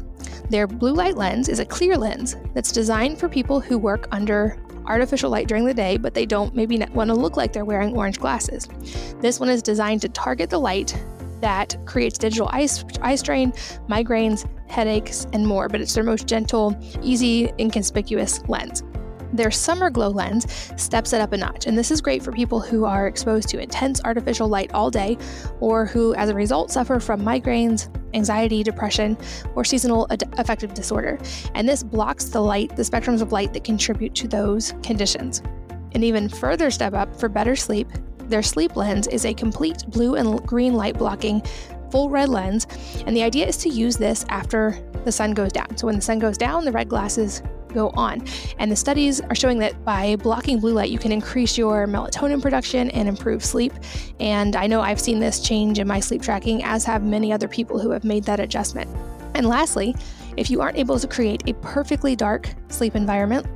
Their blue light lens is a clear lens that's designed for people who work under artificial light during the day, but they don't maybe want to look like they're wearing orange glasses. This one is designed to target the light that creates digital eye, eye strain, migraines, headaches, and more, but it's their most gentle, easy, inconspicuous lens. Their summer glow lens steps it up a notch, and this is great for people who are exposed to intense artificial light all day, or who as a result suffer from migraines, anxiety, depression, or seasonal ad- affective disorder. And this blocks the light, the spectrums of light that contribute to those conditions. An even further step up for better sleep, their sleep lens is a complete blue and green light blocking full red lens. And the idea is to use this after the sun goes down. So when the sun goes down, the red glasses go on. And the studies are showing that by blocking blue light, you can increase your melatonin production and improve sleep. And I know I've seen this change in my sleep tracking, as have many other people who have made that adjustment. And lastly, if you aren't able to create a perfectly dark sleep environment,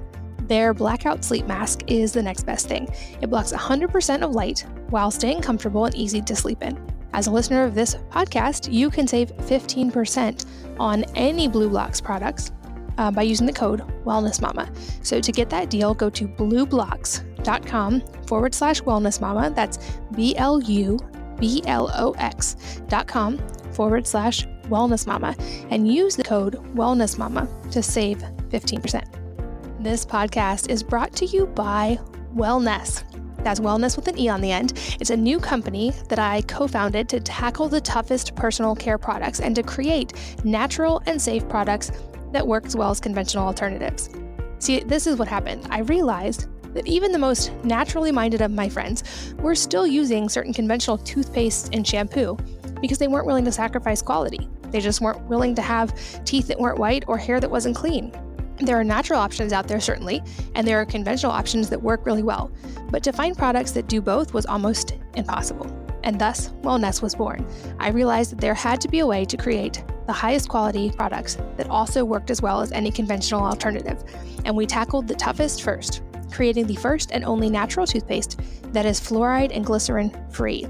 their blackout sleep mask is the next best thing. It blocks one hundred percent of light while staying comfortable and easy to sleep in. As a listener of this podcast, you can save fifteen percent on any BluBlox products uh, by using the code WellnessMama. So to get that deal, go to BluBlox.com forward slash WellnessMama. That's B L U B L O X dot com forward slash WellnessMama and use the code WellnessMama to save fifteen percent. This podcast is brought to you by Wellness. That's Wellness with an E on the end. It's a new company that I co-founded to tackle the toughest personal care products and to create natural and safe products that work as well as conventional alternatives. See, this is what happened. I realized that even the most naturally minded of my friends were still using certain conventional toothpaste and shampoo because they weren't willing to sacrifice quality. They just weren't willing to have teeth that weren't white or hair that wasn't clean. There are natural options out there, certainly, and there are conventional options that work really well. But to find products that do both was almost impossible. And thus, Wellness was born. I realized that there had to be a way to create the highest quality products that also worked as well as any conventional alternative. And we tackled the toughest first, creating the first and only natural toothpaste that is fluoride and glycerin free.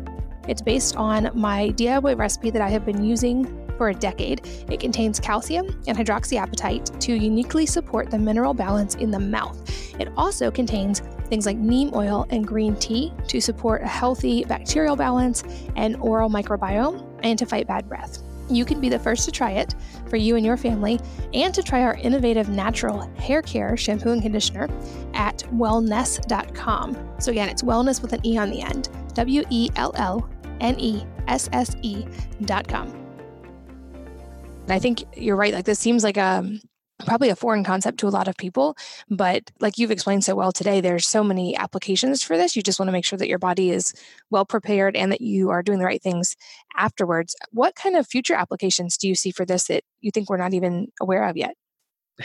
It's based on my D I Y recipe that I have been using for a decade. It contains calcium and hydroxyapatite to uniquely support the mineral balance in the mouth. It also contains things like neem oil and green tea to support a healthy bacterial balance and oral microbiome and to fight bad breath. You can be the first to try it for you and your family and to try our innovative natural hair care shampoo and conditioner at wellness dot com. So again, it's Wellness with an E on the end, W E L L N E S S E dot com. And I think you're right. Like this seems like a probably a foreign concept to a lot of people, but like you've explained so well today, there's so many applications for this. You just want to make sure that your body is well prepared and that you are doing the right things afterwards. What kind of future applications do you see for this that you think we're not even aware of yet?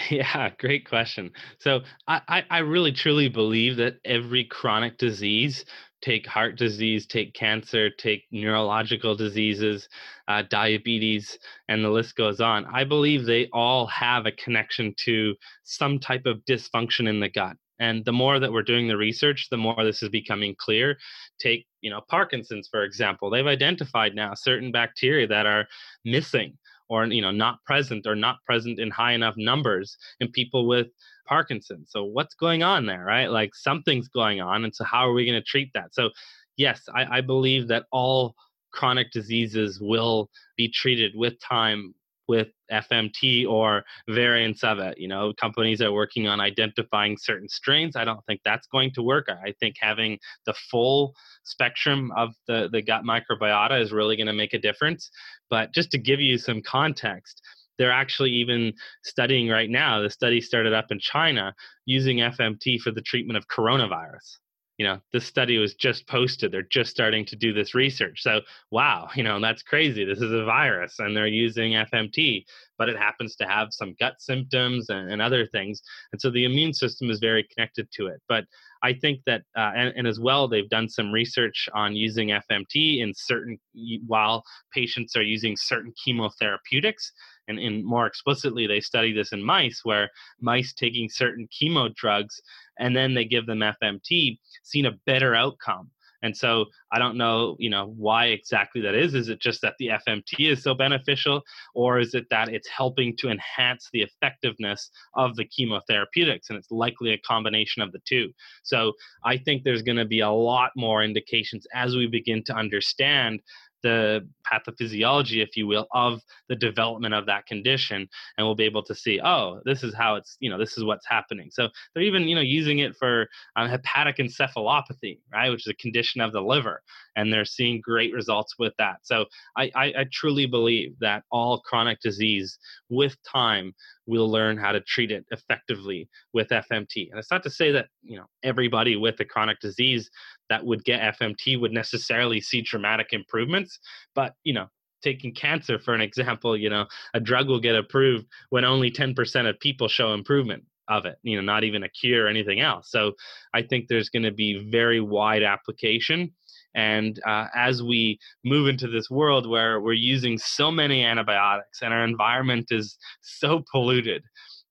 Yeah, great question. So I, I really truly believe that every chronic disease, take heart disease, take cancer, take neurological diseases, uh, diabetes, and the list goes on. I believe they all have a connection to some type of dysfunction in the gut. And the more that we're doing the research, the more this is becoming clear. Take, you know, Parkinson's, for example. They've identified now certain bacteria that are missing or, you know, not present or not present in high enough numbers in people with Parkinson's. So what's going on there, right? Like something's going on. And so how are we going to treat that? So yes, I, I believe that all chronic diseases will be treated with time with F M T or variants of it. You know, companies are working on identifying certain strains. I don't think that's going to work. I think having the full spectrum of the, the gut microbiota is really going to make a difference. But just to give you some context, they're actually even studying right now, the study started up in China, using F M T for the treatment of coronavirus. You know, this study was just posted. They're just starting to do this research. So, wow, you know, that's crazy. This is a virus and they're using F M T, but it happens to have some gut symptoms and, and other things. And so the immune system is very connected to it. But I think that, uh, and, and as well, they've done some research on using F M T in certain, while patients are using certain chemotherapeutics. And in more explicitly, they study this in mice, where mice taking certain chemo drugs, and then they give them F M T, seen a better outcome. And so I don't know, you know, why exactly that is. Is it just that the F M T is so beneficial, or is it that it's helping to enhance the effectiveness of the chemotherapeutics? And it's likely a combination of the two. So I think there's going to be a lot more indications as we begin to understand the pathophysiology, if you will, of the development of that condition. And we'll be able to see, oh, this is how it's, you know, this is what's happening. So they're even, you know, using it for um, hepatic encephalopathy, right, which is a condition of the liver. And they're seeing great results with that. So I, I, I truly believe that all chronic disease with time, we'll learn how to treat it effectively with F M T. And it's not to say that, you know, everybody with a chronic disease that would get F M T would necessarily see dramatic improvements, but, you know, taking cancer, for an example, you know, a drug will get approved when only ten percent of people show improvement of it, you know, not even a cure or anything else. So I think there's going to be very wide application. And uh, as we move into this world where we're using so many antibiotics and our environment is so polluted,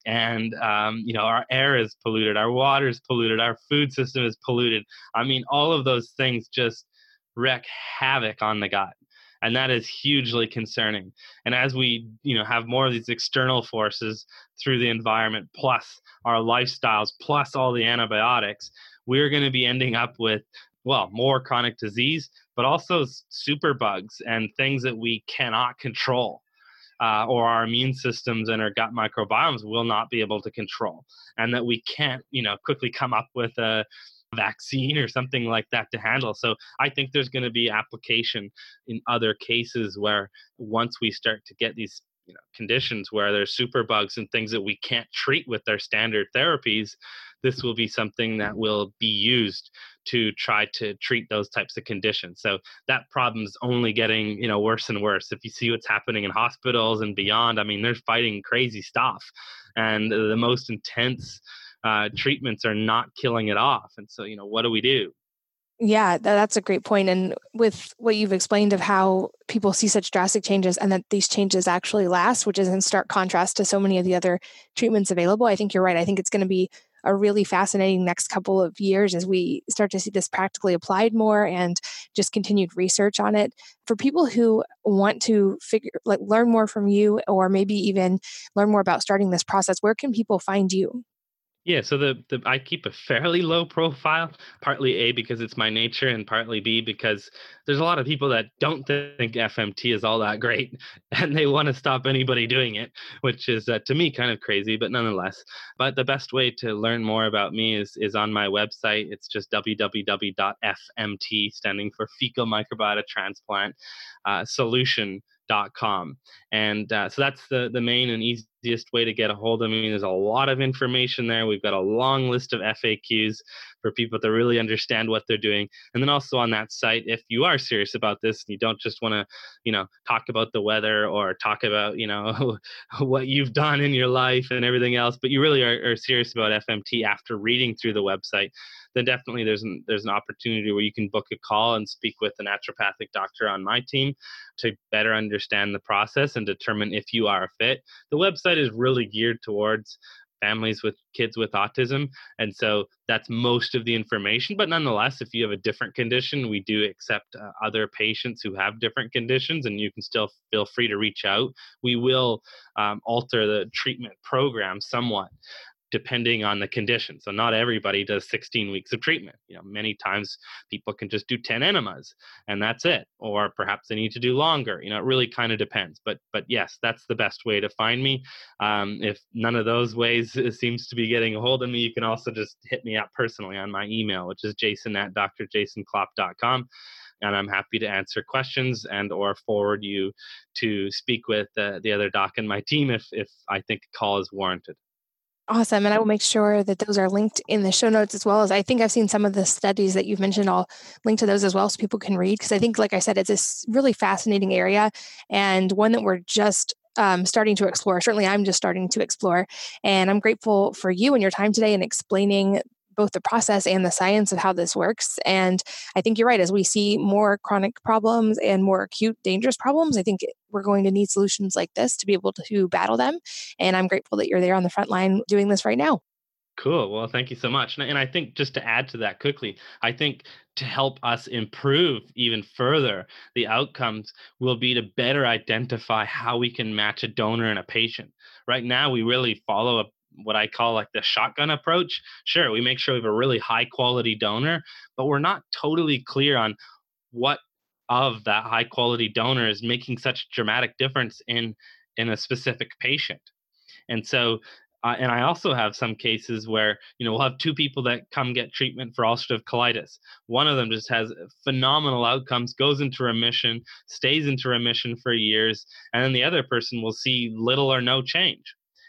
and, um, you know, our air is polluted, our water is polluted, our food system is polluted. I mean, all of those things just wreak havoc on the gut. And that is hugely concerning. And as we, you know, have more of these external forces through the environment, plus our lifestyles, plus all the antibiotics, we're going to be ending up with, well, more chronic disease, but also superbugs and things that we cannot control, uh, or our immune systems and our gut microbiomes will not be able to control, and that we can't, you know, quickly come up with a vaccine or something like that to handle. So I think there's going to be application in other cases where once we start to get these, you know, conditions where there's superbugs and things that we can't treat with our standard therapies, this will be something that will be used to try to treat those types of conditions. So that problem's only getting, you know, worse and worse. If you see what's happening in hospitals and beyond, I mean, they're fighting crazy stuff, and the most intense uh, treatments are not killing it off. And so, you know, what do we do? Yeah, that's a great point. And with what you've explained of how people see such drastic changes and that these changes actually last, which is in stark contrast to so many of the other treatments available, I think you're right. I think it's going to be a really fascinating next couple of years as we start to see this practically applied more and just continued research on it. For people who want to figure, like, learn more from you, or maybe even learn more about starting this process, where can people find you? Yeah, so the, the I keep a fairly low profile, partly A, because it's my nature, and partly B, because there's a lot of people that don't think F M T is all that great, and they want to stop anybody doing it, which is, uh, to me, kind of crazy, but nonetheless. But the best way to learn more about me is is on my website. It's just w w w dot f m t, standing for fecal microbiota transplant, uh, solution. Dot com. And uh, so that's the, the main and easiest way to get a hold of me. There's a lot of information there. We've got a long list of F A Qs for people to really understand what they're doing. And then also on that site, if you are serious about this, and you don't just want to, you know, talk about the weather or talk about, you know, what you've done in your life and everything else, but you really are, are serious about F M T after reading through the website, then definitely there's an, there's an opportunity where you can book a call and speak with a naturopathic doctor on my team to better understand the process and determine if you are a fit. The website is really geared towards families with kids with autism, and so that's most of the information. But nonetheless, if you have a different condition, we do accept uh, other patients who have different conditions, and you can still feel free to reach out. We will um, alter the treatment program somewhat, depending on the condition. So not everybody does sixteen weeks of treatment. You know, many times people can just do ten enemas and that's it. Or perhaps they need to do longer. You know, it really kind of depends. But but yes, that's the best way to find me. Um, if none of those ways seems to be getting a hold of me, you can also just hit me up personally on my email, which is jason at d r jason klop dot com. And I'm happy to answer questions and or forward you to speak with uh, the other doc and my team if if I think a call is warranted. Awesome. And I will make sure that those are linked in the show notes, as well as I think I've seen some of the studies that you've mentioned. I'll link to those as well so people can read, because I think, like I said, it's a really fascinating area and one that we're just um, starting to explore. Certainly, I'm just starting to explore. And I'm grateful for you and your time today in explaining both the process and the science of how this works. And I think you're right. As we see more chronic problems and more acute, dangerous problems, I think we're going to need solutions like this to be able to battle them. And I'm grateful that you're there on the front line doing this right now. Cool. Well, thank you so much. And I think just to add to that quickly, I think to help us improve even further the outcomes will be to better identify how we can match a donor and a patient. Right now, we really follow a what I call like the shotgun approach. Sure, we make sure we have a really high quality donor, but we're not totally clear on what of that high quality donor is making such a dramatic difference in, in a specific patient. And so, uh, and I also have some cases where, you know, we'll have two people that come get treatment for ulcerative colitis. One of them just has phenomenal outcomes, goes into remission, stays into remission for years, and then the other person will see little or no change.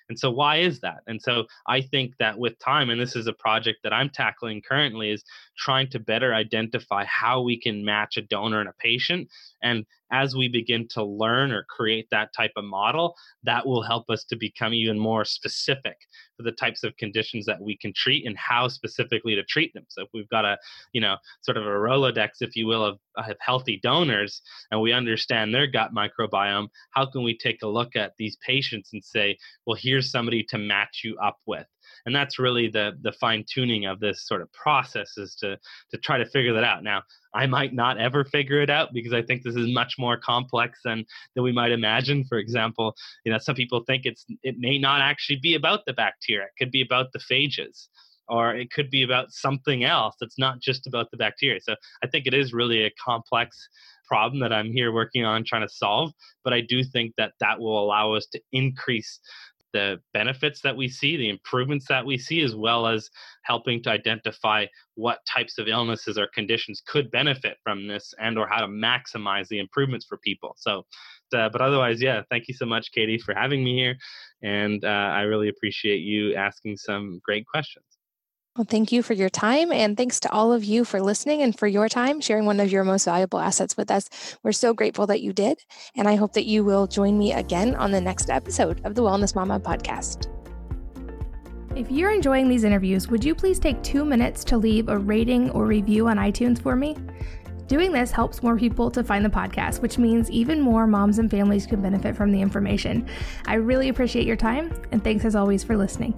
And so why is that? And so I think that with time, and this is a project that I'm tackling currently, is trying to better identify how we can match a donor and a patient And as we begin to learn or create that type of model, that will help us to become even more specific for the types of conditions that we can treat and how specifically to treat them. So if we've got a, you know, sort of a Rolodex, if you will, of, of healthy donors, and we understand their gut microbiome, how can we take a look at these patients and say, well, here's somebody to match you up with? And that's really the the fine tuning of this sort of process, is to to try to figure that out. Now, I might not ever figure it out, because I think this is much more complex than than we might imagine. For example, you know, some people think it's it may not actually be about the bacteria. It could be about the phages, or it could be about something else that's not just about the bacteria. So I think it is really a complex problem that I'm here working on trying to solve. But I do think that that will allow us to increase the benefits that we see, the improvements that we see, as well as helping to identify what types of illnesses or conditions could benefit from this, and or how to maximize the improvements for people. So, uh, but otherwise, yeah, thank you so much, Katie, for having me here. And uh, I really appreciate you asking some great questions. Well, thank you for your time. And thanks to all of you for listening and for your time, sharing one of your most valuable assets with us. We're so grateful that you did. And I hope that you will join me again on the next episode of the Wellness Mama podcast. If you're enjoying these interviews, would you please take two minutes to leave a rating or review on iTunes for me? Doing this helps more people to find the podcast, which means even more moms and families can benefit from the information. I really appreciate your time. And thanks as always for listening.